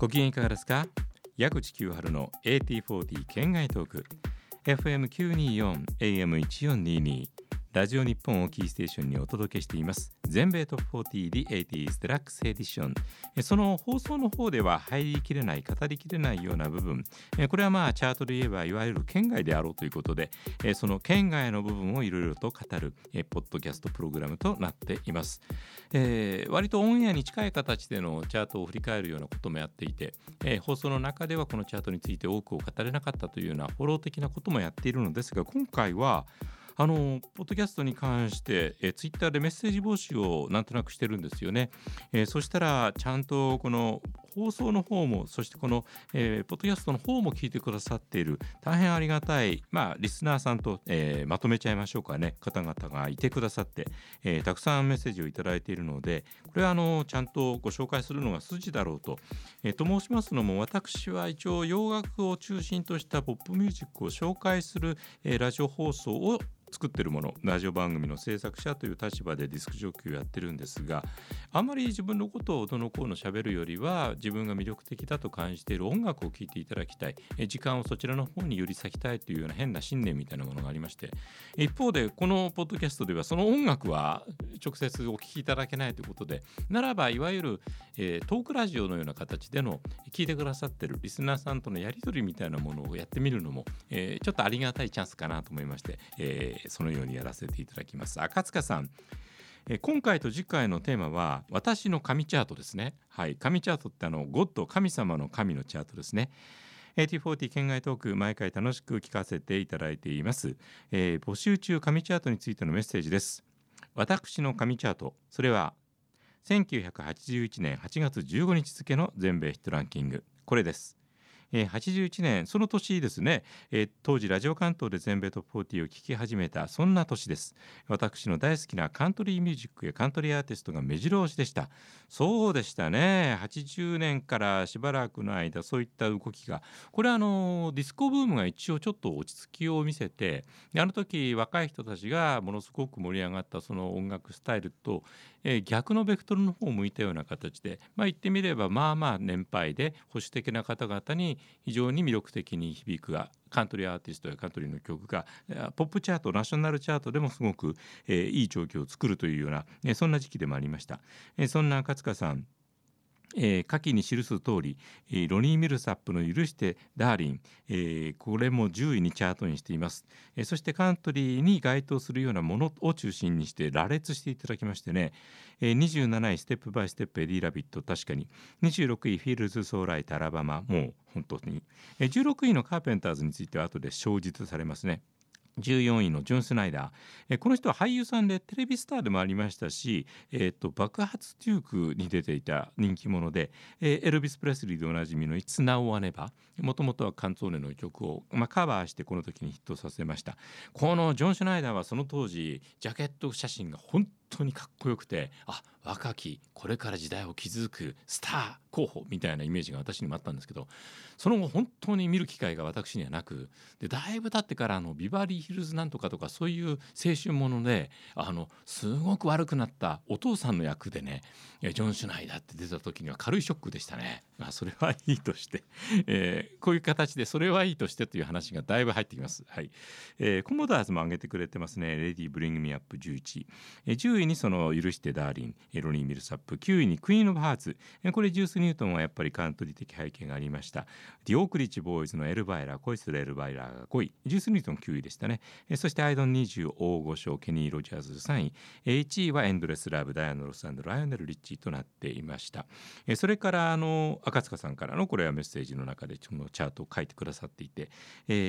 ご機嫌いかがですか。矢口清春の AT40 県外トーク FM924 AM1422 ラジオ日本をキーステーションにお届けしています。全米トップ40 The 80s デラックスエディション、その放送の方では入りきれない、語りきれないような部分、これはまあチャートで言えばいわゆる圏外であろうということで、その圏外の部分をいろいろと語るポッドキャストプログラムとなっています。割とオンエアに近い形でのチャートを振り返るようなこともやっていて、放送の中ではこのチャートについて多くを語れなかったというようなフォロー的なこともやっているのですが、今回はポッドキャストに関してツイッターでメッセージ募集をなんとなくしてるんですよね。そしたらちゃんとこの放送の方も、そしてこの、ポッドキャストの方も聞いてくださっている大変ありがたい、リスナーさんと、まとめちゃいましょうかね、方々がいてくださって、たくさんメッセージをいただいているので、これはちゃんとご紹介するのが筋だろうと、と申しますのも、私は一応洋楽を中心としたポップミュージックを紹介する、ラジオ放送を作ってるもの、ラジオ番組の制作者という立場でディスクジョッキーをやってるんですが、あんまり自分のことをどのこうの喋るよりは、自分が魅力的だと感じている音楽を聴いていただきたい、時間をそちらの方に寄り割きたいというような変な信念みたいなものがありまして、一方でこのポッドキャストではその音楽は直接お聴きいただけないということで、ならばいわゆる、トークラジオのような形での聴いてくださってるリスナーさんとのやり取りみたいなものをやってみるのも、ちょっとありがたいチャンスかなと思いまして、そのようにやらせていただきます。赤塚さん、今回と次回のテーマは私の神チャートですね。はい、神チャートってゴッド、神様の神のチャートですね。AT40 県外トーク、毎回楽しく聞かせていただいています。募集中、神チャートについてのメッセージです。私の神チャート、それは1981年8月15日付の全米ヒットランキング、これです。81年、その年ですね、当時ラジオ関東で全米トップ40を聴き始めた、そんな年です。私の大好きなカントリーミュージックやカントリーアーティストが目白押しでした。そうでしたね、80年からしばらくの間そういった動きが、これはディスコブームが一応ちょっと落ち着きを見せて、あの時若い人たちがものすごく盛り上がったその音楽スタイルと、逆のベクトルの方を向いたような形で、言ってみれば年配で保守的な方々に非常に魅力的に響くカントリーアーティストやカントリーの曲がポップチャート、ナショナルチャートでもすごく、いい調教を作るというような、そんな時期でもありました。そんな赤塚さん、下記に記す通り、ロニー・ミルサップの許してダーリン、これも10位にチャートにしています。そしてカントリーに該当するようなものを中心にして羅列していただきましてね、27位ステップバイステップエディ・ラビット、確かに26位フィールズ・ソーライト、アラバマ、もう本当に16位のカーペンターズについては後で詳述されますね。14位のジョン・スナイダー、この人は俳優さんでテレビスターでもありましたし、爆発デュークに出ていた人気者で、エルビス・プレスリーでおなじみのイツ・ナオ・アネバ、もともとはカンツォーネの曲を、カバーしてこの時にヒットさせました。このジョン・スナイダーはその当時ジャケット写真が本当にかっこよくて、若きこれから時代を築くスター候補みたいなイメージが私にもあったんですけど、その後本当に見る機会が私にはなく、でだいぶ経ってからビバリーヒルズなんとかとか、そういう青春もので、すごく悪くなったお父さんの役でね、ジョン・シュナイダーって出た時には軽いショックでしたね。それはいいとして、こういう形でそれはいいとしてという話がだいぶ入ってきます。はい、コモダーズも挙げてくれてますね。レディ・ブリング・ミアップ11位、10位にその許してダーリン、ロニー・ミルサップ、9位にクイーン・オブ・ハーツ、これジュース・ニュートンはやっぱりカントリー的背景がありました。ディオークリッチ・ボーイズのエルバイラー、恋するエルバイラーが5位、ジュース・ニュートン9位でしたね。そしてアイドン20、大御所ケニー・ロジャーズ3位、1位はエンドレス・ラブ、ダイアナ・ロス&ライオネル・リッチーとなっていました。それから赤塚さんからのこれはメッセージの中でそのチャートを書いてくださっていて、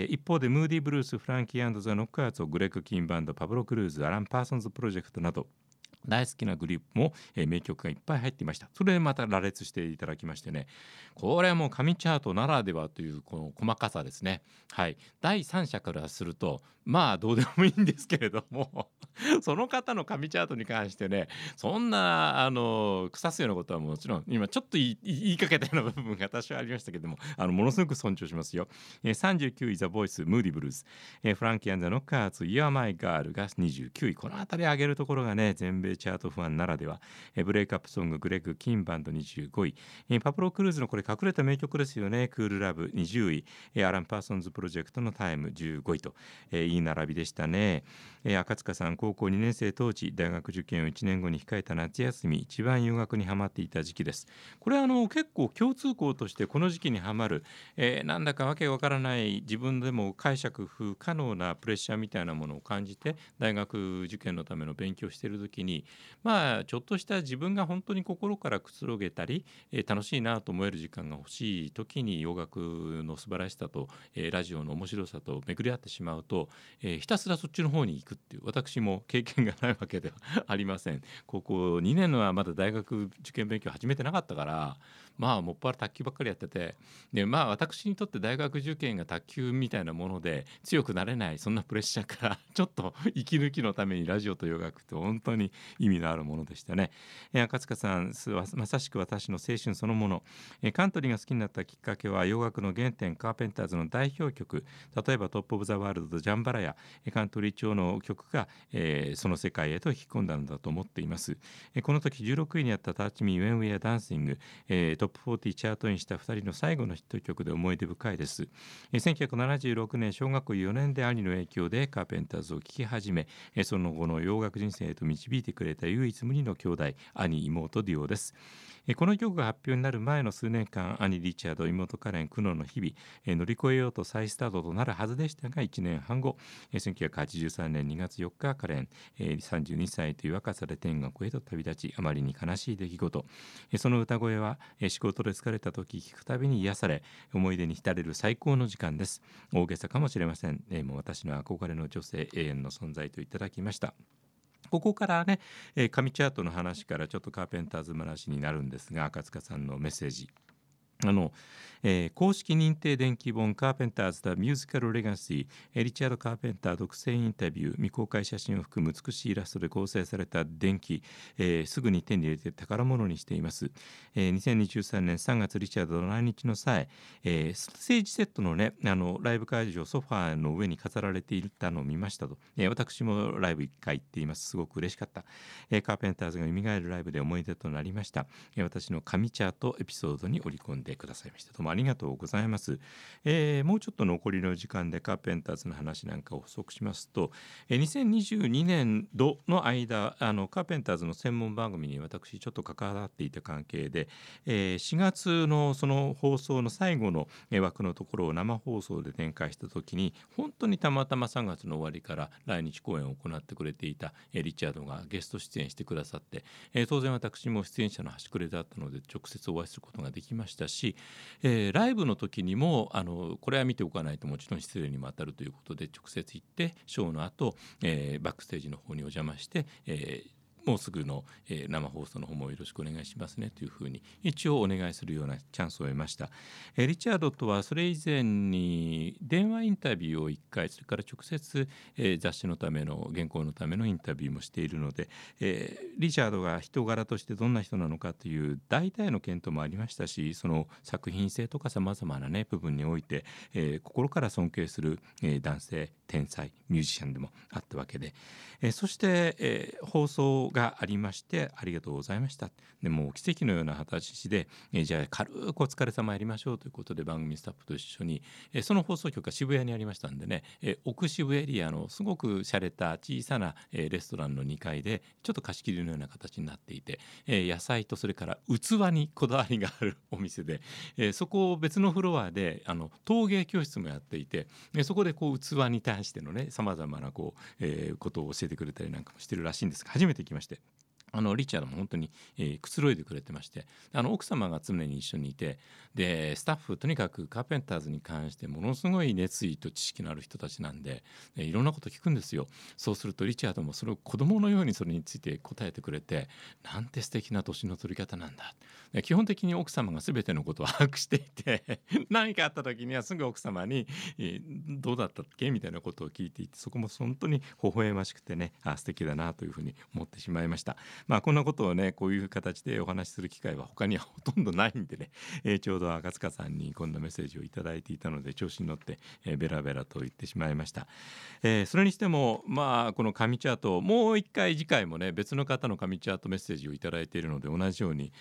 一方でムーディ・ブルース、フランキー&ザ・ノックアーツを、グレッグ・キンバンド、パブロ・クルーズ、アラン・パーソンズプロジェクトなど大好きなグループも、名曲がいっぱい入っていました。それでまた羅列していただきましてね、これはもう神チャートならではというこの細かさですね。はい、第三者からするとどうでもいいんですけれどもその方の神チャートに関してね、そんな腐すようなことはもちろん今ちょっと言いかけたような部分が多少ありましたけれども、ものすごく尊重しますよ。39位ザ・ボイス、ムーディ・ブルース、フランキー&ザ・ノッカーズ、イヤーマイ・ガールが29位。この辺り上げるところがね、全米チャートファンならでは、ブレイクアップソンググレッグ・キンバンド25位、パプロ・クルーズのこれ隠れた名曲ですよね、クール・ラブ20位、アラン・パーソンズ・プロジェクトのタイム15位と、いい並びでしたね。赤塚さん、高校2年生当時、大学受験を1年後に控えた夏休み、一番洋楽にハマっていた時期です。これは結構共通項としてこの時期にハマる、なんだかわけわからない自分でも解釈不可能なプレッシャーみたいなものを感じて大学受験のための勉強している時に、ちょっとした自分が本当に心からくつろげたり、楽しいなと思える時間が欲しい時に洋楽の素晴らしさと、ラジオの面白さと巡り合ってしまうと、ひたすらそっちの方に行くっていう、私も経験がないわけではありません。高校2年のはまだ大学受験勉強始めてなかったからもっぱら卓球ばっかりやってて、で私にとって大学受験が卓球みたいなもので強くなれない、そんなプレッシャーからちょっと息抜きのためにラジオと洋楽って本当に意味のあるものでしたね。赤塚さん、まさしく私の青春そのもの。カントリーが好きになったきっかけは洋楽の原点カーペンターズの代表曲、例えばトップオブザワールドとジャンバラやカントリー調の曲が、その世界へと引き込んだのだと思っています。この時16位にあったタッチミーウェンウェアダンシング、トップ40チャートインした2人の最後のヒット曲で思い出深いです。1976年小学校4年で兄の影響でカーペンターズを聴き始め、その後の洋楽人生へと導いてくれた唯一無二の兄弟兄妹デュオです。この曲が発表になる前の数年間、兄リチャード、妹カレン苦悩の日々、乗り越えようと再スタートとなるはずでしたが、1年半後1983年2月4日カレン32歳という若さで天国へと旅立ち、あまりに悲しい出来事、その歌声は仕事で疲れた時聴くたびに癒され、思い出に浸れる最高の時間です。大げさかもしれません、もう私の憧れの女性、永遠の存在といただきました。ここからね、神チャートの話からちょっとカーペンターズ話になるんですが、赤塚さんのメッセージ、公式認定電気本カーペンターズ・ザ・ミュージカル・レガシー、リチャード・カーペンター独占インタビュー、未公開写真を含む美しいイラストで構成された電気、すぐに手に入れて宝物にしています。2023年3月リチャードの来日の際、ステージセットのね、ライブ会場ソファーの上に飾られていたのを見ましたと、私もライブ1回行っています。すごく嬉しかった、カーペンターズが蘇るライブで思い出となりました。私の神チャートエピソードに織り込んでくださいました。どうもありがとうございます。もうちょっと残りの時間でカーペンターズの話なんかを補足しますと、2022年度の間、カーペンターズの専門番組に私ちょっと関わっていた関係で、4月のその放送の最後の枠のところを生放送で展開した時に、本当にたまたま3月の終わりから来日公演を行ってくれていたリチャードがゲスト出演してくださって、当然私も出演者の端くれだったので直接お会いすることができましたし、ライブの時にもこれは見ておかないともちろん失礼にも当たるということで、直接行ってショーの後、バックステージの方にお邪魔して、もうすぐの生放送の方もよろしくお願いしますねというふうに一応お願いするようなチャンスを得ました。リチャードとはそれ以前に電話インタビューを1回、それから直接雑誌のための原稿のためのインタビューもしているので、リチャードが人柄としてどんな人なのかという大体の検討もありましたし、その作品性とかさまざまなね部分において、心から尊敬する男性、天才ミュージシャンでもあったわけで、そして、放送がありましてありがとうございました。でもう奇跡のような形で、じゃあ軽くお疲れ様やりましょうということで、番組スタッフと一緒に、その放送局が渋谷にありましたんでね、奥渋谷エリアのすごく洒落た小さな、レストランの2階でちょっと貸し切りのような形になっていて、野菜とそれから器にこだわりがあるお店で、そこを別のフロアで陶芸教室もやっていて、そこでこう器に対してのね様々なこう、ことを教えてくれたりなんかもしてるらしいんですが、初めて来まして、リチャードも本当に、くつろいでくれてまして、奥様が常に一緒にいて、でスタッフとにかくカーペンターズに関してものすごい熱意と知識のある人たちなんで、いろんなこと聞くんですよ。そうするとリチャードもそれを子供のようにそれについて答えてくれて、なんて素敵な年の取り方なんだ。基本的に奥様が全てのことを把握していて何かあった時にはすぐ奥様に、どうだったっけみたいなことを聞いていて、そこも本当に微笑ましくてね、素敵だなというふうに思ってしまいました。まあ、こんなことをねこういう形でお話しする機会は他にはほとんどないんでね、ちょうど赤塚さんにこんなメッセージをいただいていたので調子に乗って、ベラベラと言ってしまいました。それにしても、まあ、この紙チャートもう一回次回もね別の方の紙チャートメッセージをいただいているので同じように、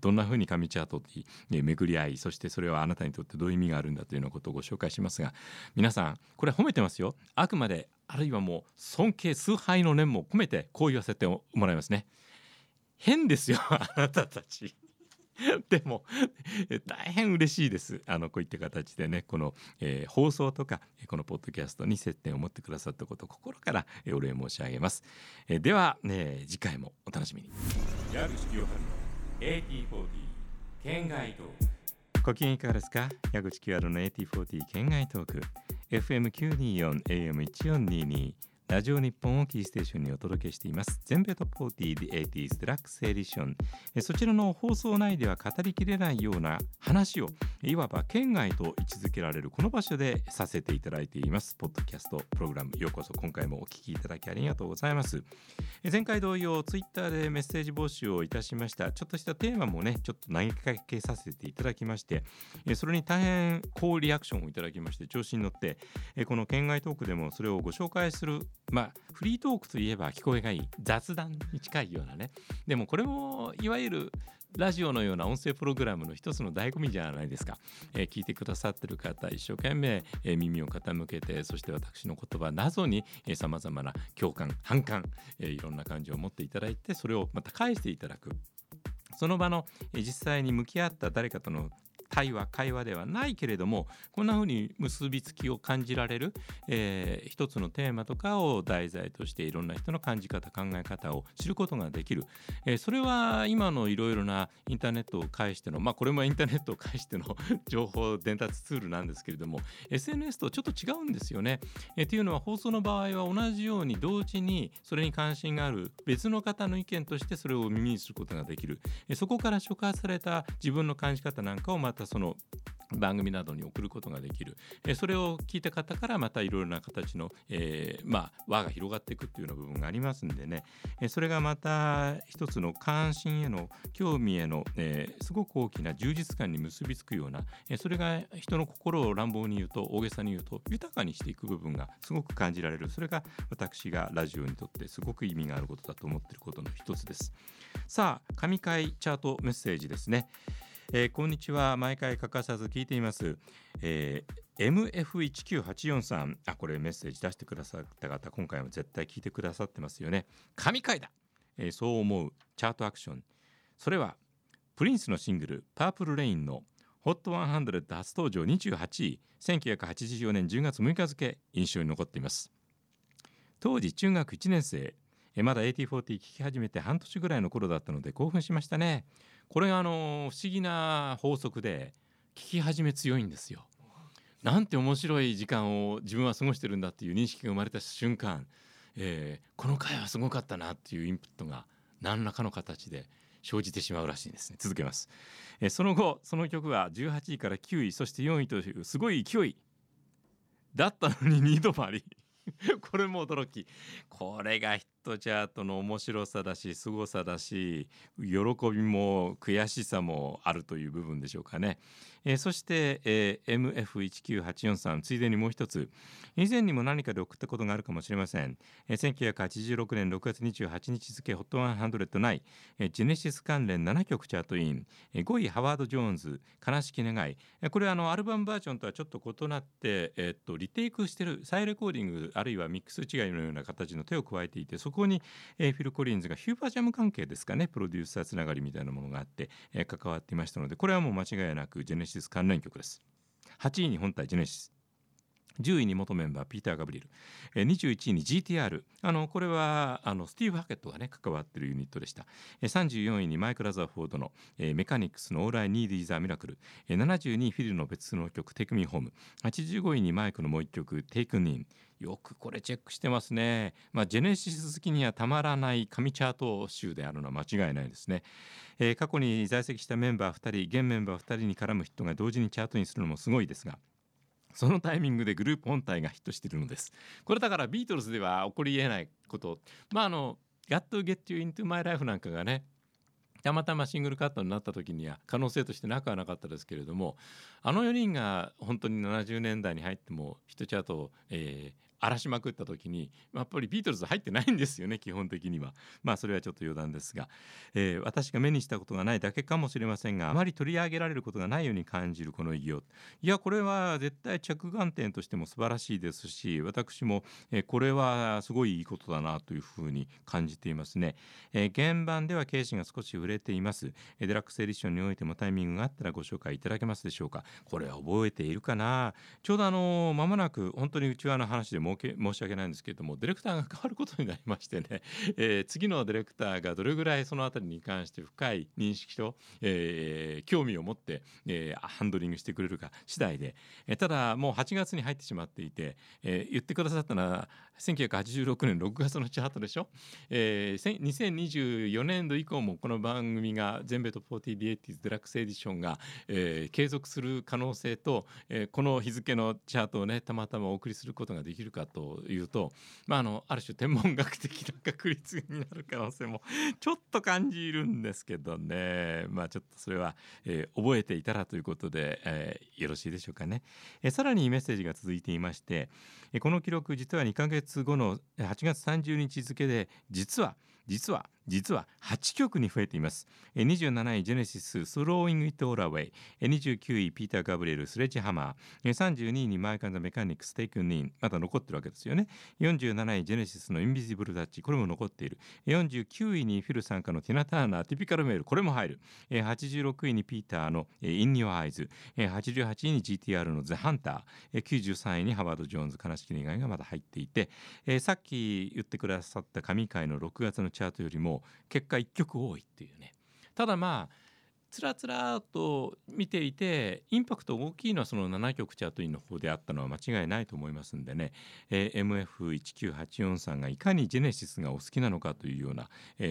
どんなふうに紙チャートに巡り合いそしてそれはあなたにとってどういう意味があるんだというようなことをご紹介しますが、皆さんこれ褒めてますよ。あくまであるいはもう尊敬崇拝の念も込めてこう言わせてもらいますね。変ですよあなたたちでも大変嬉しいです。こういった形でねこの、放送とかこのポッドキャストに接点を持ってくださったことを心からお礼申し上げます。では、次回もお楽しみに。矢口清春の AT40 県外トーク、ご機嫌いかがですか。矢口清春の AT40 県外トーク、 FM924 AM1422 ラジオ日本をキーステーションにお届けしています。全米トップ40 The 80s デラックスエディション、そちらの放送内では語りきれないような話をいわば県外と位置づけられるこの場所でさせていただいています。ポッドキャストプログラム、ようこそ。今回もお聞きいただきありがとうございます。前回同様ツイッターでメッセージ募集をいたしました。ちょっとしたテーマもねちょっと投げかけさせていただきまして、それに大変好リアクションをいただきまして調子に乗ってこの県外トークでもそれをご紹介する、まあ、フリートークといえば聞こえがいい雑談に近いようなね、でもこれもいわゆるラジオのような音声プログラムの一つの醍醐味じゃないですか。聞いてくださってる方一生懸命、耳を傾けて、そして私の言葉などに様々な共感反感、いろんな感情を持っていただいてそれをまた返していただく、その場の実際に向き合った誰かとの対話会話ではないけれどもこんな風に結びつきを感じられる、一つのテーマとかを題材としていろんな人の感じ方考え方を知ることができる、それは今のいろいろなインターネットを介しての、まあ、これもインターネットを介しての情報伝達ツールなんですけれども SNS とちょっと違うんですよね。というのは放送の場合は同じように同時にそれに関心がある別の方の意見としてそれを耳にすることができる、そこから触発された自分の感じ方なんかをまたその番組などに送ることができる、それを聞いた方からまたいろいろな形の、まあ輪が広がっていくっていうような部分がありますんでね、それがまた一つの関心への興味への、すごく大きな充実感に結びつくような、それが人の心を乱暴に言うと大げさに言うと豊かにしていく部分がすごく感じられる、それが私がラジオにとってすごく意味があることだと思っていることの一つです。さあ神回チャートメッセージですね。こんにちは。毎回欠かさず聞いています、MF19843 さん、あ、これメッセージ出してくださった方今回も絶対聞いてくださってますよね。神回だ、そう思うチャートアクション、それはプリンスのシングルパープルレインのホット100初登場28位、1984年10月6日付、印象に残っています。当時中学1年生、まだ AT40 聞き始めて半年ぐらいの頃だったので興奮しましたね。これが不思議な法則で聞き始め強いんですよ。なんて面白い時間を自分は過ごしてるんだっていう認識が生まれた瞬間、この回はすごかったなっていうインプットが何らかの形で生じてしまうらしいんですね。続けます。その後その曲は18位から9位そして4位というすごい勢いだったのに2度もありこれも驚き。これがヒットチャートの面白さだし凄さだし喜びも悔しさもあるという部分でしょうかね。そして、MF19843 さん、ついでにもう一つ以前にも何かで送ったことがあるかもしれません。1986年6月28日付 HOT100 ない、ジェネシス関連7曲チャートイン、5位ハワード・ジョーンズ悲しき願い、これはアルバムバージョンとはちょっと異なって、リテイクしてる再レコーディングあるいはミックス違いのような形の手を加えていて、そこに、フィル・コリンズがヒューパージャム関係ですかね、プロデューサーつながりみたいなものがあって、関わっていましたので、これはもう間違いなくジェネシス関連曲です。8位に本体ジェネシス、10位に元メンバーピーター・ガブリエル、21位に GTR、 これはスティーブ・ハケットがね関わっているユニットでした。34位にマイク・ラザーフォードのメカニックスのオーライ・ニーディー・ザ・ミラクル、72位フィルの別の曲テイク・ミー・ホーム、85位にマイクのもう一曲テイク・ニン、よくこれチェックしてますね。まあ、ジェネシス好きにはたまらない神チャート集であるのは間違いないですね。過去に在籍したメンバー2人、現メンバー2人に絡むヒットが同時にチャートにするのもすごいですが、そのタイミングでグループ本体がヒットしているのです。これだからビートルズでは起こり得ないこと、まあ Got to get you into my life なんかがね、たまたまシングルカットになった時には可能性としてなくはなかったですけれども、あの4人が本当に70年代に入ってもヒットチャートを、荒らしまくった時にやっぱりビートルズ入ってないんですよね、基本的には。まあそれはちょっと余談ですが、私が目にしたことがないだけかもしれませんが、あまり取り上げられることがないように感じるこの偉業、いやこれは絶対着眼点としても素晴らしいですし、私も、これはすごいいいことだなというふうに感じていますね。原版ではケイシが少し触れています。デラックスエディションにおいてもタイミングがあったらご紹介いただけますでしょうか。これは覚えているかな。ちょうど間もなく本当にうちわの話でも申し訳ないんですけれども、ディレクターが変わることになりましてね、次のディレクターがどれぐらいそのあたりに関して深い認識と、興味を持って、ハンドリングしてくれるか次第で、ただもう8月に入ってしまっていて、言ってくださったのは1986年6月のチャートでしょ、2024年度以降もこの番組が全米トップ40 The 80s デラックスエディションが、継続する可能性と、この日付のチャートをねたまたまお送りすることができるかというと、ある種天文学的な確率になる可能性もちょっと感じるんですけどね、ちょっとそれは、覚えていたらということで、よろしいでしょうかね。さらにメッセージが続いていまして、この記録実は2ヶ月後の8月30日付で実は8曲に増えています。27位ジェネシススローイングイットオールアウェイ、29位ピーター・ガブリエルスレッジハマー、32位にマイク&ザメカニックステイクンイン、また残ってるわけですよね。47位ジェネシスのインビジブルタッチ、これも残っている。49位にフィル参加のティナ・ターナーティピカルメール、これも入る。86位にピーターのイン・ニュー・アイズ、88位に GTR のザ・ハンター、93位にハワード・ジョーンズ悲しき願いがまだ入っていて、さっき言ってくださった神回の6月のチャートよりも結果1曲多いっていうね。ただつらつらと見ていてインパクト大きいのはその7曲チャートインの方であったのは間違いないと思いますんでね、MF1984 さんがいかにジェネシスがお好きなのかというような、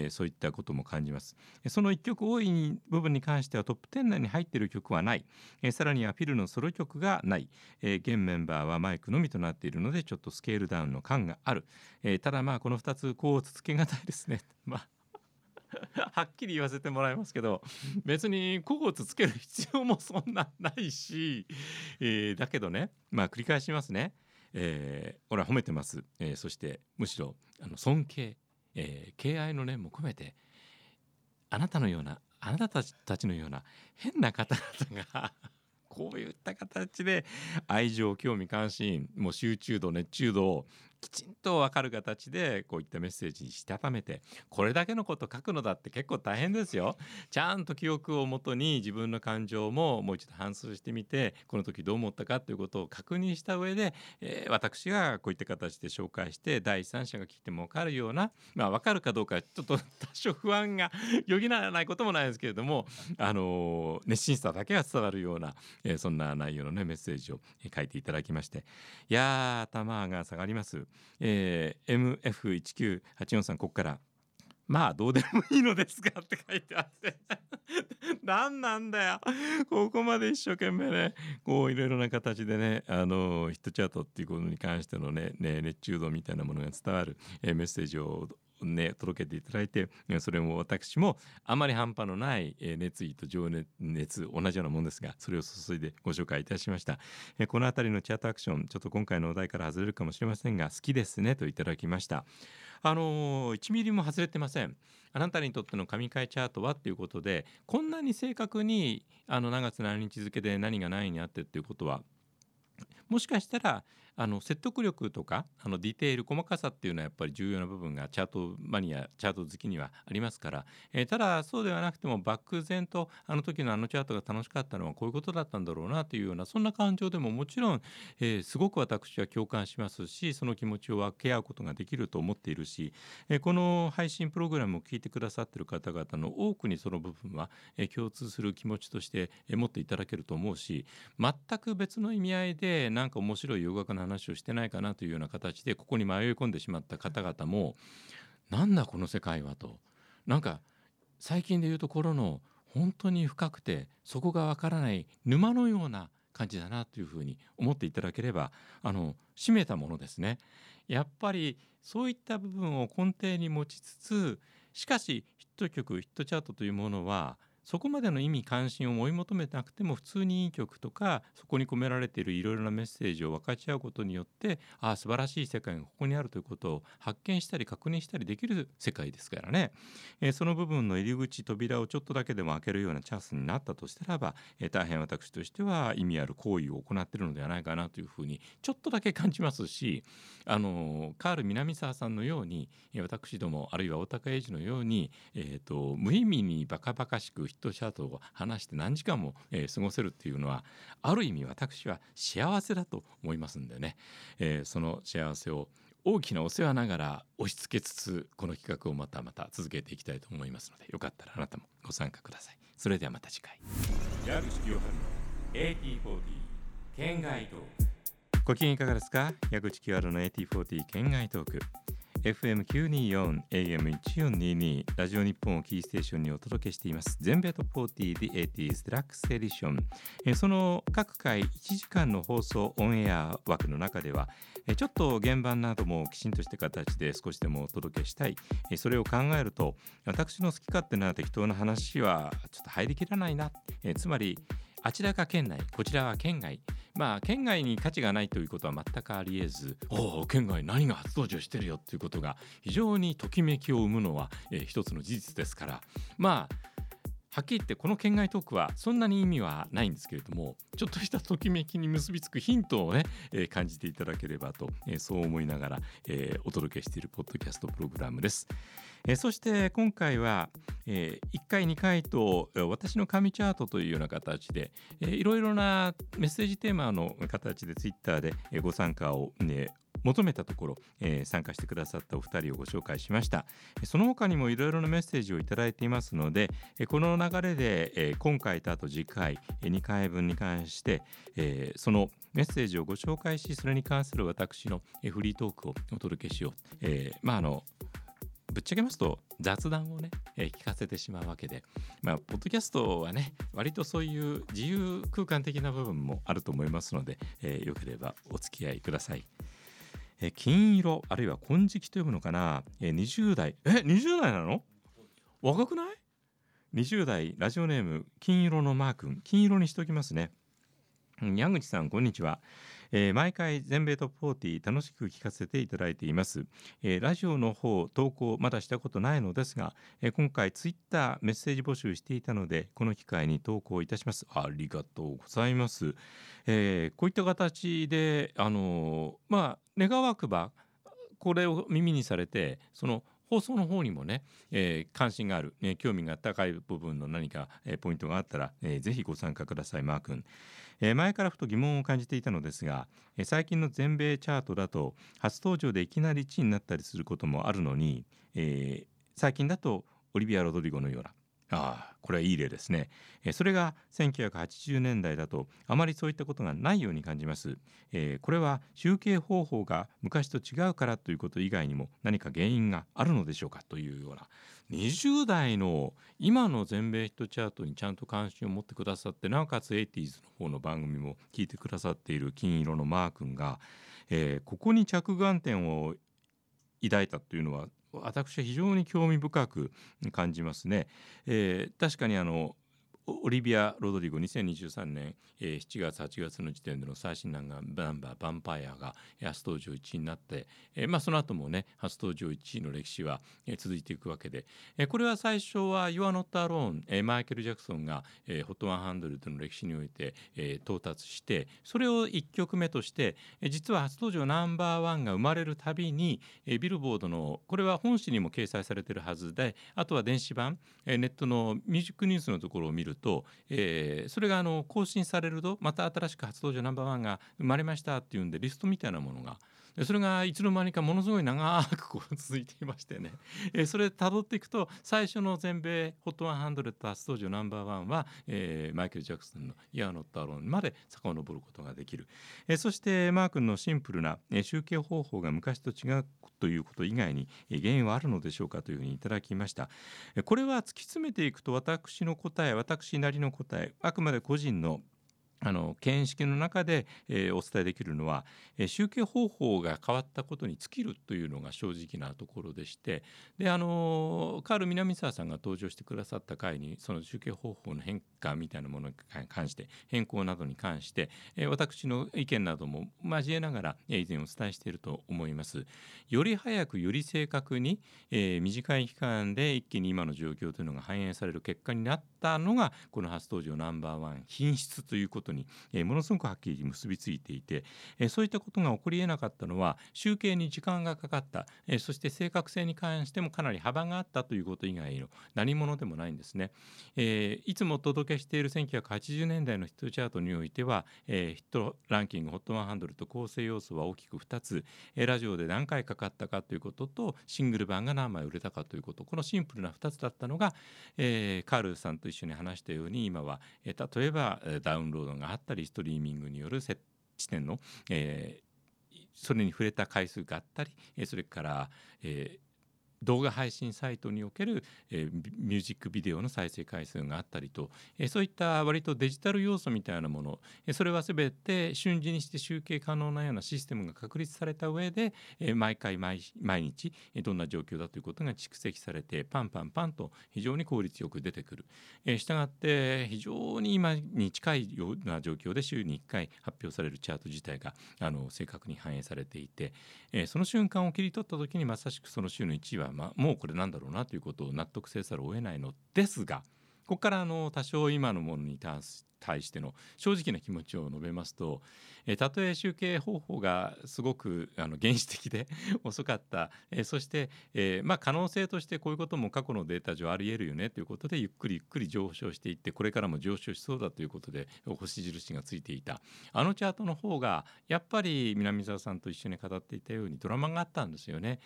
そういったことも感じます。その1曲多い部分に関してはトップ10内に入っている曲はない、さらにはフィルのソロ曲がない、現メンバーはマイクのみとなっているのでちょっとスケールダウンの感がある、ただこの2つこうつけがたいですね。はっきり言わせてもらいますけど、別に個々つつける必要もそんなないし、だけどね、繰り返しますね、俺は褒めてます、そしてむしろ尊敬、敬愛の念も込めて、あなたたちのような変な方々がこういった形で愛情、興味、関心、もう集中度、熱中度をきちんと分かる形でこういったメッセージにしたためて、これだけのこと書くのだって結構大変ですよ。ちゃんと記憶をもとに自分の感情ももう一度反芻してみて、この時どう思ったかということを確認した上で、私がこういった形で紹介して第三者が聞いても分かるような、分かるかどうかちょっと多少不安がよぎらないこともないですけれども、熱心さだけが伝わるような、そんな内容の、メッセージを書いていただきまして、いや頭が下がります。MF1984 さん、ここからどうでもいいのですがって書いてあって何なんだよ。ここまで一生懸命ね、こういろいろな形でね、ヒットチャートっていうことに関してのね熱中度みたいなものが伝わる、メッセージを届けていただいて、それも私もあまり半端のない熱意と情熱、同じようなもんですが、それを注いでご紹介いたしました。このあたりのチャートアクション、ちょっと今回のお題から外れるかもしれませんが、好きですねといただきました。1ミリも外れてません。あなたにとっての神回チャートはということで、こんなに正確に何月何日付で何が何にあってっていうことは、もしかしたら説得力とかディテール、細かさっていうのはやっぱり重要な部分がチャートマニア、チャート好きにはありますから、ただそうではなくても漠然とあの時のあのチャートが楽しかったのはこういうことだったんだろうなというような、そんな感情でももちろん、すごく私は共感しますし、その気持ちを分け合うことができると思っているし、この配信プログラムを聞いてくださっている方々の多くにその部分は、共通する気持ちとして、持っていただけると思うし、全く別の意味合いでなんか面白い洋楽の話をしてないかなというような形でここに迷い込んでしまった方々も、なんだこの世界はと、なんか最近でいうところの本当に深くてそこがわからない沼のような感じだなというふうに思っていただければ、締めたものですね。やっぱりそういった部分を根底に持ちつつ、しかしヒット曲、ヒットチャートというものはそこまでの意味関心を追い求めなくても、普通にいい曲とか、そこに込められているいろいろなメッセージを分かち合うことによって、ああ素晴らしい世界がここにあるということを発見したり確認したりできる世界ですからね、その部分の入り口、扉をちょっとだけでも開けるようなチャンスになったとしたらば、大変私としては意味ある行為を行っているのではないかなというふうにちょっとだけ感じますし、カール南沢さんのように私ども、あるいは大高英二のように、無意味にバカバカしくヒットチャートを話して何時間も過ごせるっていうのは、ある意味私は幸せだと思いますんでね、その幸せを大きなお世話ながら押し付けつつ、この企画をまた続けていきたいと思いますので、よかったらあなたもご参加ください。それではまた次回。矢口清春の AT40 県外トーク。ご機嫌いかがですか。矢口清春の AT40 県外トーク。FM924 AM1422 ラジオ日本をキーステーションにお届けしています。全米トップ40 The 80s Deluxe Edition。 その各回1時間の放送オンエア枠の中では、ちょっと原版などもきちんとした形で少しでもお届けしたい、それを考えると、私の好き勝手な適当な話はちょっと入りきらないな、つまりあちらが県内、こちらは県外、県外に価値がないということは全くありえず、県外何が初登場してるよということが非常にときめきを生むのは、一つの事実ですから、はっきり言ってこの県外トークはそんなに意味はないんですけれども、ちょっとしたときめきに結びつくヒントをね、感じていただければと、そう思いながら、お届けしているポッドキャストプログラムです。そして今回は、1回2回と私の神チャートというような形で、いろいろなメッセージテーマの形でツイッターでご参加をね求めたところ、参加してくださったお二人をご紹介しました。その他にもいろいろなメッセージをいただいていますので、この流れで、今回とあと次回、2回分に関して、そのメッセージをご紹介し、それに関する私のフリートークをお届けしよう。ぶっちゃけますと雑談をね、聞かせてしまうわけで、ポッドキャストはね、割とそういう自由空間的な部分もあると思いますので、よければお付き合いください。金色、あるいは金色と呼ぶのかな、20代、20代なの？若くない？20代、ラジオネーム金色のマー君、金色にしておきますね。矢口さん、こんにちは。毎回全米トップ40楽しく聞かせていただいています。ラジオの方投稿まだしたことないのですが、今回ツイッターメッセージ募集していたので、この機会に投稿いたします。ありがとうございます。こういった形で願わくばこれを耳にされて、その放送の方にもね、関心がある、興味が高い部分の何か、ポイントがあったら、ぜひご参加ください。マー君、前からふと疑問を感じていたのですが、最近の全米チャートだと初登場でいきなり1位になったりすることもあるのに、最近だとオリビア・ロドリゴのような、これはいい例ですね。それが1980年代だとあまりそういったことがないように感じます。これは集計方法が昔と違うからということ以外にも何か原因があるのでしょうか、というような。20代の今の全米ヒットチャートにちゃんと関心を持ってくださって、なおかつ 80s の方の番組も聞いてくださっている金色のマー君が、ここに着眼点を抱いたというのは、私は非常に興味深く感じますね。確かにオリビア・ロドリゴ、2023年7月8月の時点での最新ナンバーヴァンパイアが初登場1位になって、その後もね、初登場1位の歴史は続いていくわけで、これは最初は You are not alone、 マイケル・ジャクソンが HOT100 の歴史において到達して、それを1曲目として実は初登場ナンバーワンが生まれるたびに、ビルボードの、これは本誌にも掲載されているはずで、あとは電子版、ネットのミュージックニュースのところを見ると、それが更新されると、また新しく初登場ナンバーワンが生まれましたっていうんで、リストみたいなものが、それがいつの間にかものすごい長くこう続いていましてね、それ辿っていくと、最初の全米 HOT100 初登場ナンバーワンは、マイケル・ジャクソンのイヤー・ノット・アローンまで遡ることができる。そしてマー君のシンプルな、集計方法が昔と違うということ以外に原因はあるのでしょうか、というふうにいただきました。これは突き詰めていくと、私なりの答え、あくまで個人の見識の中で、お伝えできるのは、集計方法が変わったことに尽きるというのが正直なところでして、でカール南沢さんが登場してくださった回にその集計方法の変化みたいなものに関して変更などに関して、私の意見なども交えながら、以前お伝えしていると思います。より早くより正確に、短い期間で一気に今の状況というのが反映される結果になったのがこの初登場ナンバーワン品質ということに、ものすごくはっきり結びついていて、そういったことが起こり得なかったのは集計に時間がかかった、そして正確性に関してもかなり幅があったということ以外の何者でもないんですね。いつもお届けしている1980年代のヒットチャートにおいては、ヒットランキング HOT100 と構成要素は大きく2つ、ラジオで何回かかったかということとシングル版が何枚売れたかということ、このシンプルな2つだったのが、カールさんと一緒に話したように今は、例えばダウンロードがあったりストリーミングによる接点の、それに触れた回数があったり、それから、動画配信サイトにおける、ミュージックビデオの再生回数があったりと、そういった割とデジタル要素みたいなもの、それはすべて瞬時にして集計可能なようなシステムが確立された上で、毎回 毎日どんな状況だということが蓄積されてパンパンパンと非常に効率よく出てくる、したがって非常に今に近いような状況で週に1回発表されるチャート自体が正確に反映されていて、その瞬間を切り取った時にまさしくその週の1位はもうこれなんだろうなということを納得せざるを得ないのですが、ここから多少今のものに対しての正直な気持ちを述べますと、たとえ集計方法がすごく原始的で遅かった、そして、可能性としてこういうことも過去のデータ上あり得るよねということでゆっくりゆっくり上昇していってこれからも上昇しそうだということで星印がついていたチャートの方がやっぱり南沢さんと一緒に語っていたようにドラマがあったんですよね。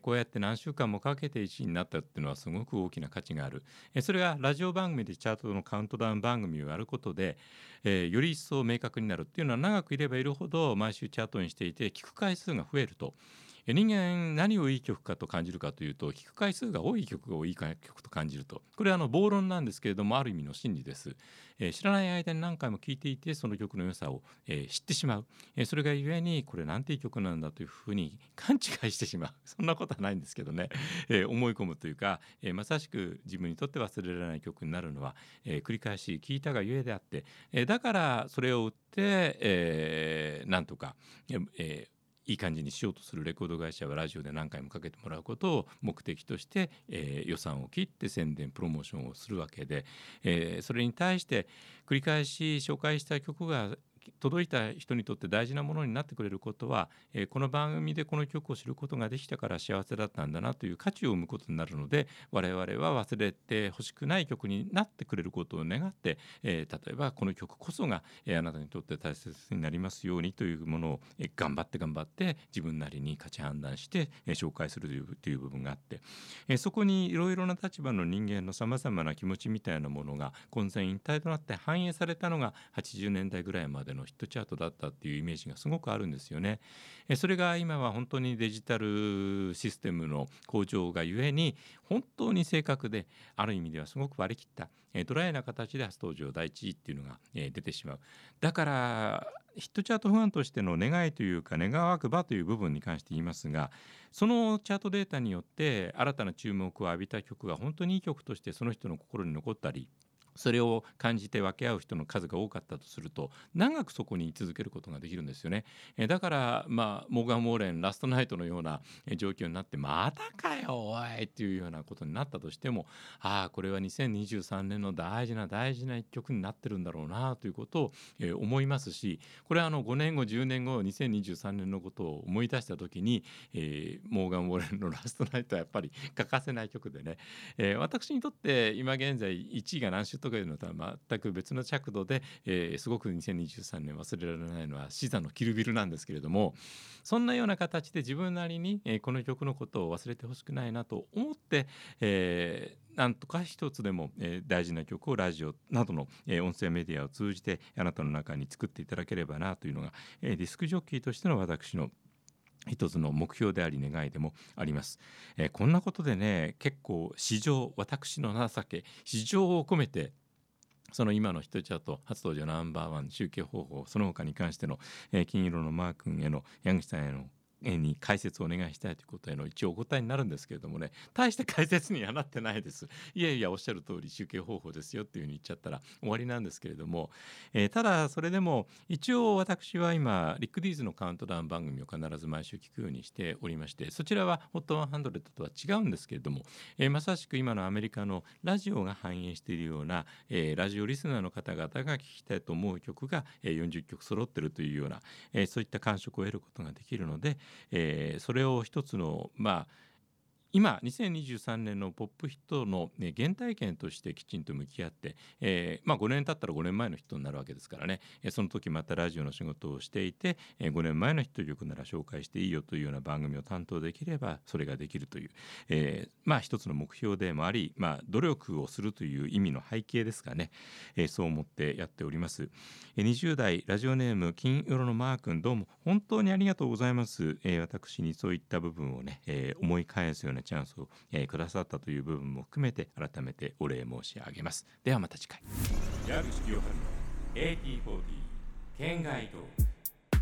こうやって何週間もかけて1位になったっていうのはすごく大きな価値がある、それがラジオ番組でチャートのカウントダウン番組をやることで、より一層明確になるっていうのは長くいればいるほど毎週チャートにしていて聞く回数が増えると、人間何をいい曲かと感じるかというと聞く回数が多い曲が多い曲と感じると、これは暴論なんですけれどもある意味の真理です、知らない間に何回も聴いていてその曲の良さを、知ってしまう、それがゆえにこれなんていい曲なんだというふうに勘違いしてしまう、そんなことはないんですけどね、思い込むというか、まさしく自分にとって忘れられない曲になるのは、繰り返し聴いたがゆえであって、だからそれを売って、なんとか、いい感じにしようとするレコード会社はラジオで何回もかけてもらうことを目的として、予算を切って宣伝プロモーションをするわけで、それに対して繰り返し紹介した曲が届いた人にとって大事なものになってくれることは、この番組でこの曲を知ることができたから幸せだったんだなという価値を生むことになるので、我々は忘れてほしくない曲になってくれることを願って、例えばこの曲こそが、あなたにとって大切になりますようにというものを、頑張って自分なりに価値判断して、紹介するという部分があって、そこにいろいろな立場の人間のさまざまな気持ちみたいなものが混然一体となって反映されたのが80年代ぐらいまでのヒットチャートだったっていうイメージがすごくあるんですよね。それが今は本当にデジタルシステムの向上がゆえに本当に正確である意味ではすごく割り切ったドライな形で初登場第一位っていうのが出てしまう。だからヒットチャートファンとしての願いというか願わくばという部分に関して言いますが、そのチャートデータによって新たな注目を浴びた曲が本当にいい曲としてその人の心に残ったり、それを感じて分け合う人の数が多かったとすると長くそこに居続けることができるんですよね。だからモーガン・ウォーレンラストナイトのような状況になってまたかよおいっていうようなことになったとしても、これは2023年の大事な大事な一曲になってるんだろうなということを思いますし、これは5年後10年後2023年のことを思い出した時に、モーガン・ウォーレンのラストナイトはやっぱり欠かせない曲でね、私にとって今現在1位が何種とのとは全く別の尺度で、すごく2023年忘れられないのはSZAのキルビルなんですけれども、そんなような形で自分なりに、この曲のことを忘れてほしくないなと思って、なんとか一つでも大事な曲をラジオなどの音声メディアを通じてあなたの中に作っていただければなというのがディスクジョッキーとしての私の一つの目標であり願いでもあります、こんなことでね、結構私の情けを込めてその今のヒットチャート初登場ナンバーワン、集計方法、その他に関しての、金色のマー君への矢口さんへのに解説をお願いしたいということへの一応お答えになるんですけれどもね、大して解説にはなってないです。いやいやおっしゃる通り集計方法ですよっていう風に言っちゃったら終わりなんですけれども、ただそれでも一応私は今リック・ディーズのカウントダウン番組を必ず毎週聞くようにしておりまして、そちらは HOT100 とは違うんですけれども、まさしく今のアメリカのラジオが反映しているような、ラジオリスナーの方々が聴きたいと思う曲が、40曲揃っているというような、そういった感触を得ることができるので、それを一つの、今2023年のポップヒットの、原体験としてきちんと向き合って、5年経ったら5年前のヒットになるわけですからね、その時またラジオの仕事をしていて、5年前のヒット曲なら紹介していいよというような番組を担当できればそれができるという、一つの目標でもあり、努力をするという意味の背景ですかね、そう思ってやっております。20代ラジオネーム金色のマー君、どうも本当にありがとうございます。私にそういった部分をね、思い返すようなチャンスを、くださったという部分も含めて改めてお礼申し上げます。ではまた次回。矢口清春の AT40 県外トーク。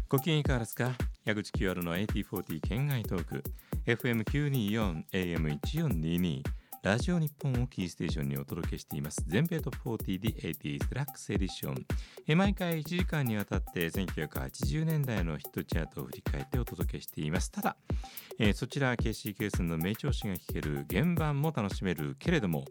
ご機嫌いかがですか。矢口清春の AT40 県外トーク、 FM924 AM1422 ラジオ日本をキーステーションにお届けしています。全米トップ40で 80s デラックスエディション、毎回1時間にわたって1980年代のヒットチャートを振り返ってお届けしています。ただ、そちら KC ケースの名調子が聴ける原版も楽しめるけれども、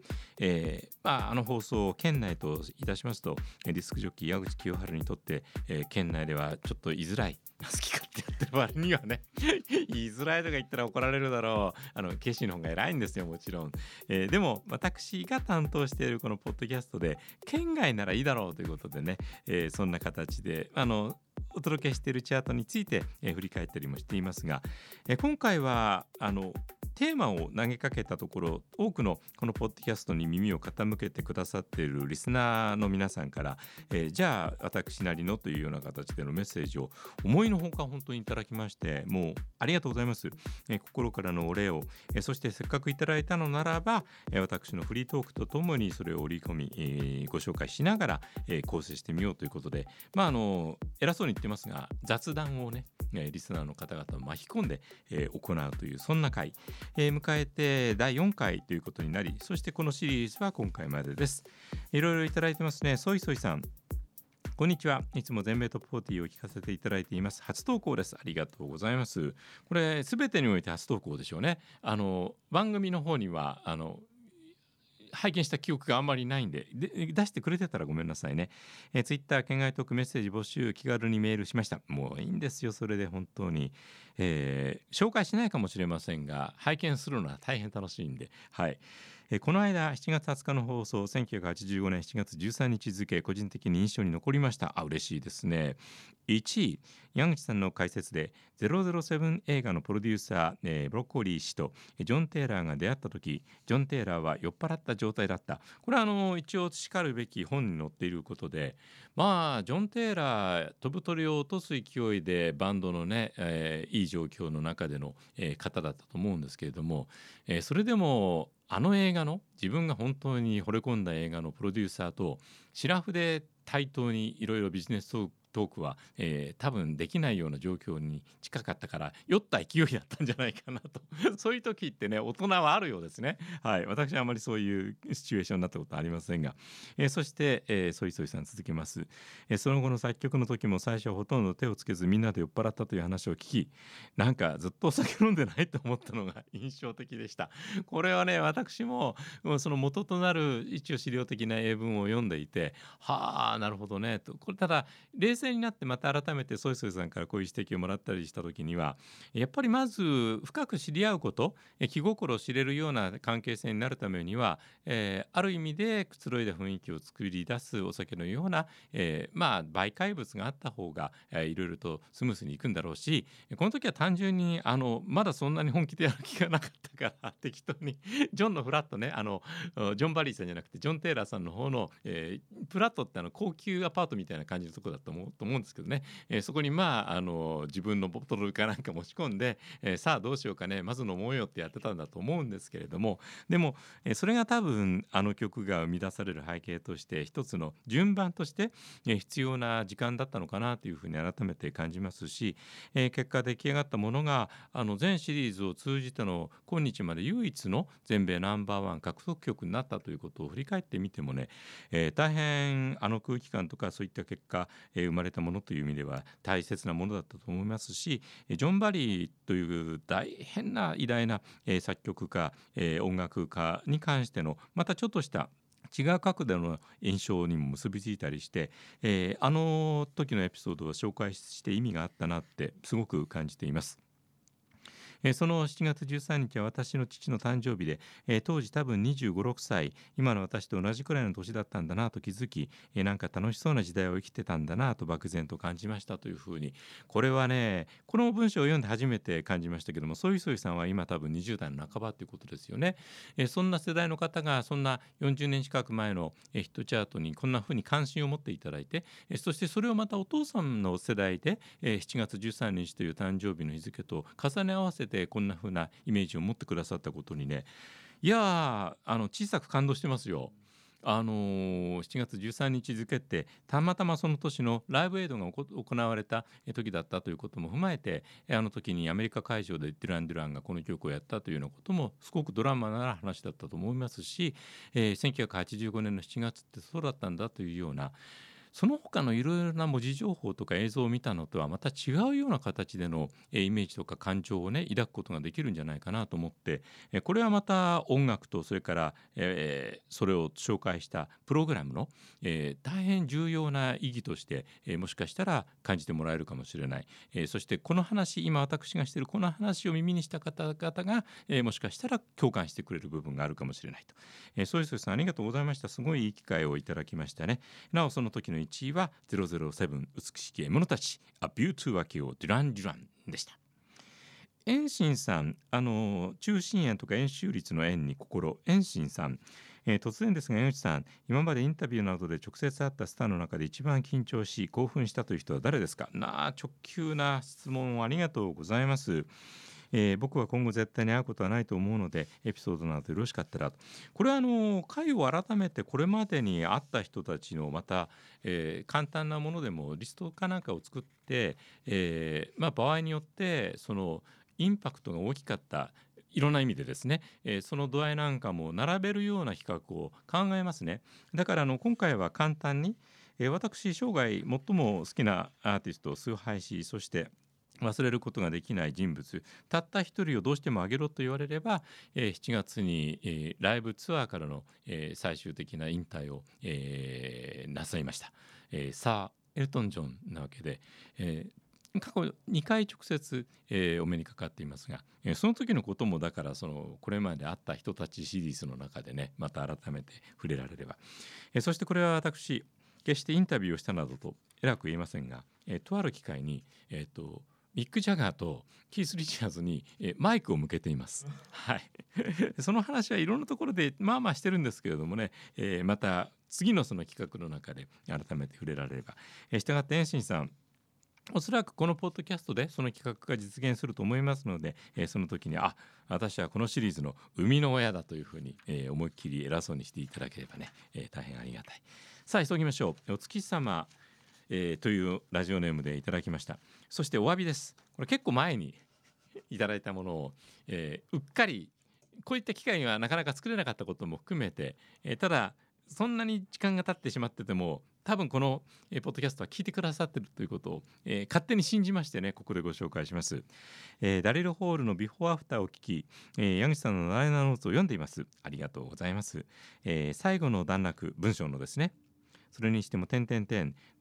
あの放送を県内といたしますと、ディスクジョッキー矢口清春にとって、県内ではちょっと居づらい、好き勝手やってる割にはね言いづらいとか言ったら怒られるだろう、ケシーの方が偉いんですよ、もちろん。でも私が担当しているこのポッドキャストで県外ならいいだろうということでね、そんな形でお届けしているチャートについて、振り返ったりもしていますが、今回はテーマを投げかけたところ、多くのこのポッドキャストに耳を傾けてくださっているリスナーの皆さんから、じゃあ私なりのというような形でのメッセージを思いのほか本当にいただきまして、もうありがとうございます。心からのお礼を、そしてせっかくいただいたのならば、私のフリートークとともにそれを織り込み、ご紹介しながら、構成してみようということで、偉そうに言ってますが雑談をね、リスナーの方々を巻き込んで、行うというそんな回、迎えて第4回ということになり、そしてこのシリーズは今回までです。いろいろいただいてますね。ソイソイさん、こんにちは。いつも全米トップ40を聞かせていただいています。初投稿です。ありがとうございます。これ全てにおいて初投稿でしょうね。番組の方には拝見した記憶があんまりないん で出してくれてたらごめんなさいね。ツイッター県外トークメッセージ募集、気軽にメールしました。もういいんですよ、それで本当に、紹介しないかもしれませんが拝見するのは大変楽しいんで、はい。この間7月20日の放送、1985年7月13日付、個人的に印象に残りました。嬉しいですね。1位、矢口さんの解説で007映画のプロデューサー、ブロッコリー氏とジョン・テイラーが出会った時、ジョン・テイラーは酔っ払った状態だった。これは一応しかるべき本に載っていることで、ジョン・テイラー飛ぶ鳥を落とす勢いでバンドのね、いい状況の中での、方だったと思うんですけれども、それでも映画の自分が本当に惚れ込んだ映画のプロデューサーとシラフで対等にいろいろビジネストークは、多分できないような状況に近かったから酔った勢いだったんじゃないかなとそういう時ってね、大人はあるようですね、はい。私はあまりそういうシチュエーションになったことはありませんが、そして、ソイソイさん続きます。その後の作曲の時も最初はほとんど手をつけず、みんなで酔っ払ったという話を聞き、なんかずっとお酒飲んでないと思ったのが印象的でした。これはね、私もその元となる一応資料的な英文を読んでいて、はあなるほどねと。これただ冷静になってまた改めてソイソイさんからこういう指摘をもらったりした時には、やっぱりまず深く知り合うこと、気心を知れるような関係性になるためには、ある意味でくつろいだ雰囲気を作り出すお酒のような、媒介物があった方がいろいろとスムースにいくんだろうし、この時は単純にまだそんなに本気でやる気がなかったから適当にジョンのフラットね、ジョン・バリーさんじゃなくてジョン・テイラーさんの方の、プラットって高級アパートみたいな感じのところだと思うんですけどね、そこに自分のボトルかなんか持ち込んで、さあどうしようかね、まず飲もうよってやってたんだと思うんですけれども、でも、それが多分あの曲が生み出される背景として一つの順番として、必要な時間だったのかなというふうに改めて感じますし、結果出来上がったものが全シリーズを通じての今日まで唯一の全米No.1獲得曲になったということを振り返ってみてもね、大変空気感とかそういった結果、生まれたものという意味では大切なものだったと思いますし、ジョン・バリーという大変な偉大な、作曲家、音楽家に関してのまたちょっとした違う角度の印象にも結びついたりして、あの時のエピソードを紹介して意味があったなってすごく感じています。その7月13日は私の父の誕生日で、当時多分25、6歳、今の私と同じくらいの年だったんだなと気づき、なんか楽しそうな時代を生きてたんだなと漠然と感じましたというふうに、これはね、この文章を読んで初めて感じましたけども、ソイソイさんは今多分20代の半ばということですよね。そんな世代の方がそんな40年近く前のヒットチャートにこんなふうに関心を持っていただいて、そしてそれをまたお父さんの世代で、7月13日という誕生日の日付と重ね合わせてこんな風なイメージを持ってくださったことにね、いや小さく感動してますよ。7月13日付ってたまたまその年のライブエイドが行われた時だったということも踏まえて、あの時にアメリカ会場でデュランがこの曲をやったというようなこともすごくドラマな話だったと思いますし、1985年の7月ってそうだったんだというような、その他のいろいろな文字情報とか映像を見たのとはまた違うような形でのイメージとか感情をね、抱くことができるんじゃないかなと思って、これはまた音楽とそれからそれを紹介したプログラムの大変重要な意義としてもしかしたら感じてもらえるかもしれない。そしてこの話、今私がしているこの話を耳にした方々がもしかしたら共感してくれる部分があるかもしれないと。そういうさんありがとうございました。すごいいい機会をいただきましたね。なおその時の1位は007美しき獲物たち A View to Akio デュラン・デュランでした。遠心さん、中心円とか円周率の円に心、遠心さん、突然ですが江口さん、今までインタビューなどで直接会ったスターの中で一番緊張し興奮したという人は誰ですか。直球な質問ありがとうございます。僕は今後絶対に会うことはないと思うのでエピソードなどよろしかったらと。これは回を改めてこれまでに会った人たちのまた、簡単なものでもリストかなんかを作って、場合によってそのインパクトが大きかったいろんな意味でですね、その度合いなんかも並べるような比較を考えますね。だから今回は簡単に、私生涯最も好きなアーティスト崇拝し、そして忘れることができない人物、たった一人をどうしても挙げろと言われれば、7月に、ライブツアーからの、最終的な引退を、なさいました、サー・エルトン・ジョンなわけで、過去2回直接、お目にかかっていますが、その時のこともだからこれまであった人たちシリーズの中でね、また改めて触れられれば、そしてこれは私決してインタビューをしたなどと偉く言えませんが、とある機会にミック・ジャガーとキース・リチャーズにマイクを向けています、はい、その話はいろんなところでまあしてるんですけれどもね、また次のその企画の中で改めて触れられれば、従って遠心さん、おそらくこのポッドキャストでその企画が実現すると思いますので、その時に私はこのシリーズの生みの親だというふうに、思いっきり偉そうにしていただければね、大変ありがたい。さあ急ぎましょう。お月様というラジオネームでいただきました。そしてお詫びです。これ結構前にいただいたものを、うっかりこういった機会にはなかなか作れなかったことも含めて、ただそんなに時間が経ってしまってても多分この、ポッドキャストは聞いてくださってるということを、勝手に信じましてね、ここでご紹介します、ダリル・ホールのビフォーアフターを聞き、矢口さんのナレーターノーツを読んでいます。ありがとうございます、最後の段落文章のですね、それにしても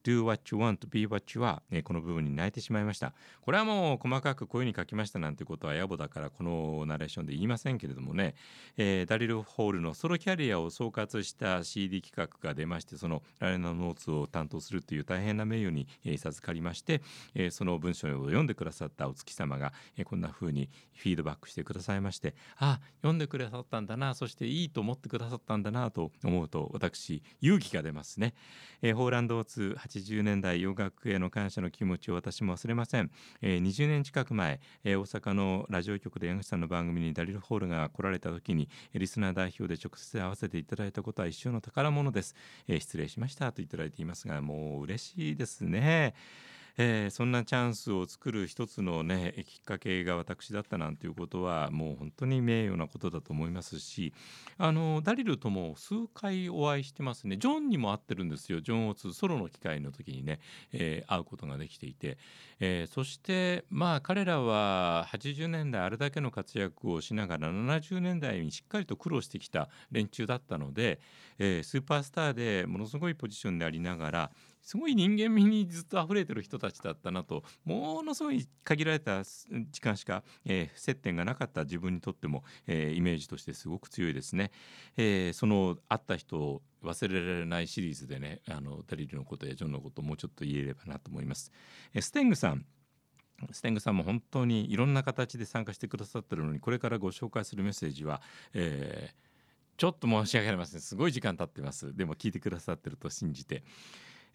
Do what you want, be what you are、この部分に泣いてしまいました。これはもう細かくこういう風に書きましたなんてことは野暮だからこのナレーションで言いませんけれどもね、ダリル・ホールのソロキャリアを総括した CD 企画が出まして、そのラレナノーツを担当するという大変な名誉に授かりまして、その文章を読んでくださったお月様が、こんな風にフィードバックしてくださいまして、あ、読んでくださったんだな、そしていいと思ってくださったんだなと思うと私勇気が出ますね。ホーランドーツ80年代洋楽への感謝の気持ちを私も忘れません。20年近く前、大阪のラジオ局で矢口さんの番組にダリル・ホールが来られた時にリスナー代表で直接会わせていただいたことは一生の宝物です、失礼しましたといただいていますが、もう嬉しいですね。そんなチャンスを作る一つのねきっかけが私だったなんていうことはもう本当に名誉なことだと思いますし、ダリルとも数回お会いしてますね。ジョンにも会ってるんですよ。ジョン・オーツソロの機会の時にね、会うことができていて、そしてまあ彼らは80年代あれだけの活躍をしながら70年代にしっかりと苦労してきた連中だったので、スーパースターでものすごいポジションでありながらすごい人間味にずっと溢れてる人たちだったなと、ものすごい限られた時間しか、接点がなかった自分にとっても、イメージとしてすごく強いですね。その会った人を忘れられないシリーズでね、ダリルのことやジョンのことをもうちょっと言えればなと思います。ステングさんも本当にいろんな形で参加してくださってるのに、これからご紹介するメッセージは、ちょっと申し訳ありません。すごい時間経ってます。でも聞いてくださってると信じて、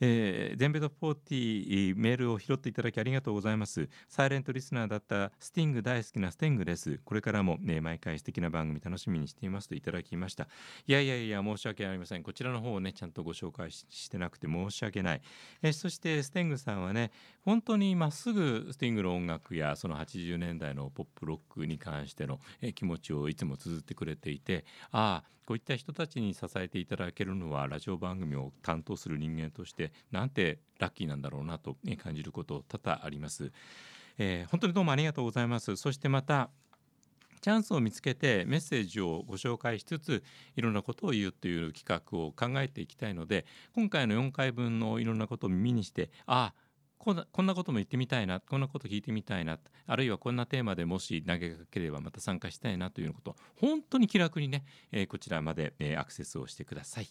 全米トップ40メールを拾っていただきありがとうございます。サイレントリスナーだったスティング大好きなスティングです。これからも、毎回素敵な番組楽しみにしていますといただきました。いや申し訳ありません。こちらの方をねちゃんとご紹介してなくて申し訳ない、そしてスティングさんはね本当にまっすぐスティングの音楽やその80年代のポップロックに関しての、気持ちをいつも綴ってくれていて、こういった人たちに支えていただけるのはラジオ番組を担当する人間としてなんてラッキーなんだろうなと感じること多々あります、本当にどうもありがとうございます。そしてまたチャンスを見つけてメッセージをご紹介しつついろんなことを言うという企画を考えていきたいので、今回の4回分のいろんなことを耳にして、こんなことも言ってみたいな、こんなこと聞いてみたいな、あるいはこんなテーマでもし投げかければまた参加したいなということを本当に気楽にね、こちらまで、アクセスをしてください。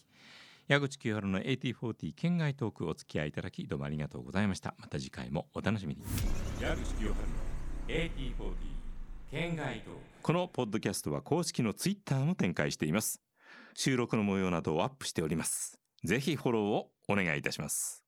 矢口清原の AT40 県外トーク、お付き合いいただきどうもありがとうございました。また次回もお楽しみに。矢口清原の AT40 県外トーク。このポッドキャストは公式のツイッターも展開しています。収録の模様などをアップしております。ぜひフォローをお願いいたします。